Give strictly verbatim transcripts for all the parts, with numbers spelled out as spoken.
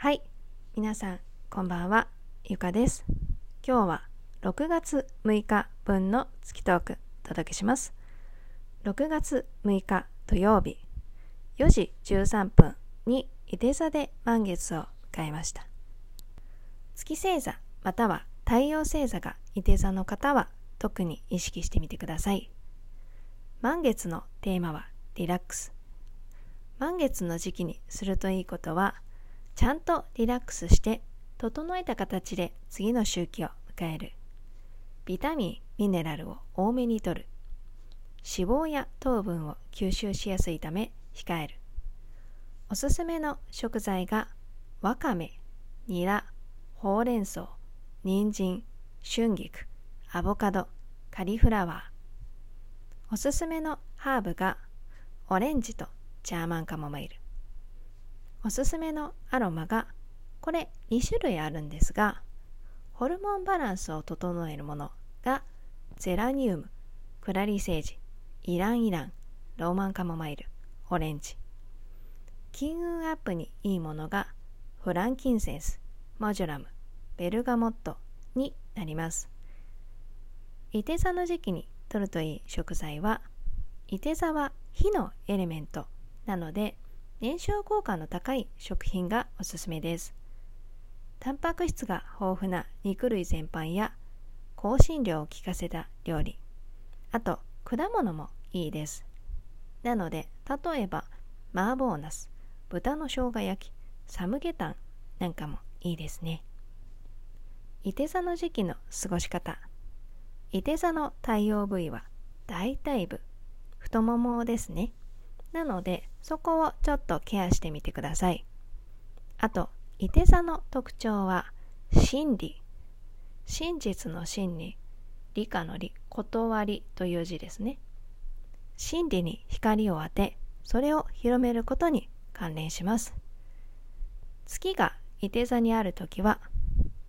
はい、皆さんこんばんは、ゆかです。今日はろくがつむいかぶんの月トークお届けします。ろくがつむいか土曜日よじじゅうさんぷんにいて座で満月を迎えました。月星座または太陽星座がいて座の方は特に意識してみてください。満月のテーマはリラックス。満月の時期にするといいことは、ちゃんとリラックスして整えた形で次の周期を迎える。ビタミン、ミネラルを多めに摂る。脂肪や糖分を吸収しやすいため控える。おすすめの食材がわかめ、ニラ、ほうれん草、人参、春菊、アボカド、カリフラワー。おすすめのハーブがオレンジとジャーマンカモマイル。おすすめのアロマが、これにしゅるいあるんですが、ホルモンバランスを整えるものがゼラニウム、クラリセージ、イランイラン、ローマンカモマイル、オレンジ。金運アップにいいものがフランキンセンス、マジョラム、ベルガモットになります。いて座の時期に摂るといい食材は、いて座は火のエレメントなので燃焼効果の高い食品がおすすめです。タンパク質が豊富な肉類全般や香辛料を効かせた料理、あと果物もいいです。なので例えば麻婆茄子、豚の生姜焼き、サムゲタンなんかもいいですね。いて座の時期の過ごし方。いて座の対応部位は大腿部、太ももですね。なのでそこをちょっとケアしてみてください。あといて座の特徴は真理、真実の真に理科の理、断りという字ですね。真理に光を当て、それを広めることに関連します。月がいて座にあるときは、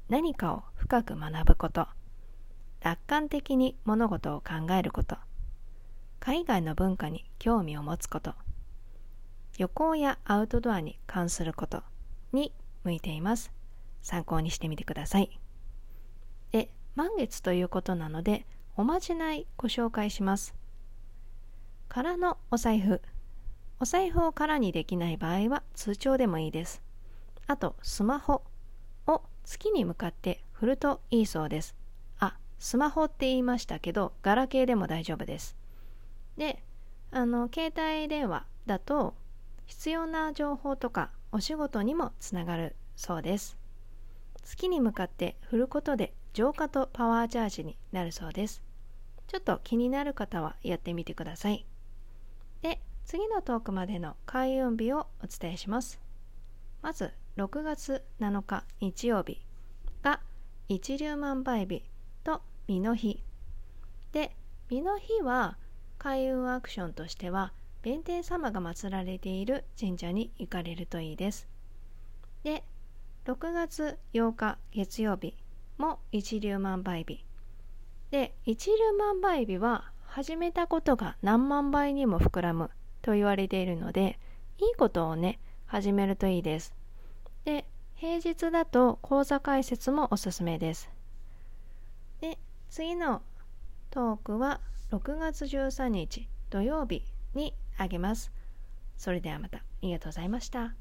何かを深く学ぶこと、楽観的に物事を考えること、海外の文化に興味を持つこと、旅行やアウトドアに関することに向いています。参考にしてみてください。で、満月ということなので、おまじないご紹介します。空のお財布。お財布を空にできない場合は通帳でもいいです。あと、スマホを月に向かって振るといいそうです。あ、スマホって言いましたけど、ガラケーでも大丈夫です。で、あの携帯電話だと必要な情報とかお仕事にもつながるそうです。月に向かって振ることで浄化とパワーチャージになるそうです。ちょっと気になる方はやってみてください。で、次のトークまでの開運日をお伝えします。まずろくがつなのか日曜日が一粒万倍日と実の日。で、実の日は開運アクションとしては弁天様が祀られている神社に行かれるといいです。で、ろくがつようか月曜日も一粒万倍日で、一粒万倍日は始めたことが何万倍にも膨らむと言われているので、いいことをね始めるといいです。で、平日だと講座解説もおすすめです。で、次のトークはろくがつじゅうさんにち土曜日にあげます。それではまた。ありがとうございました。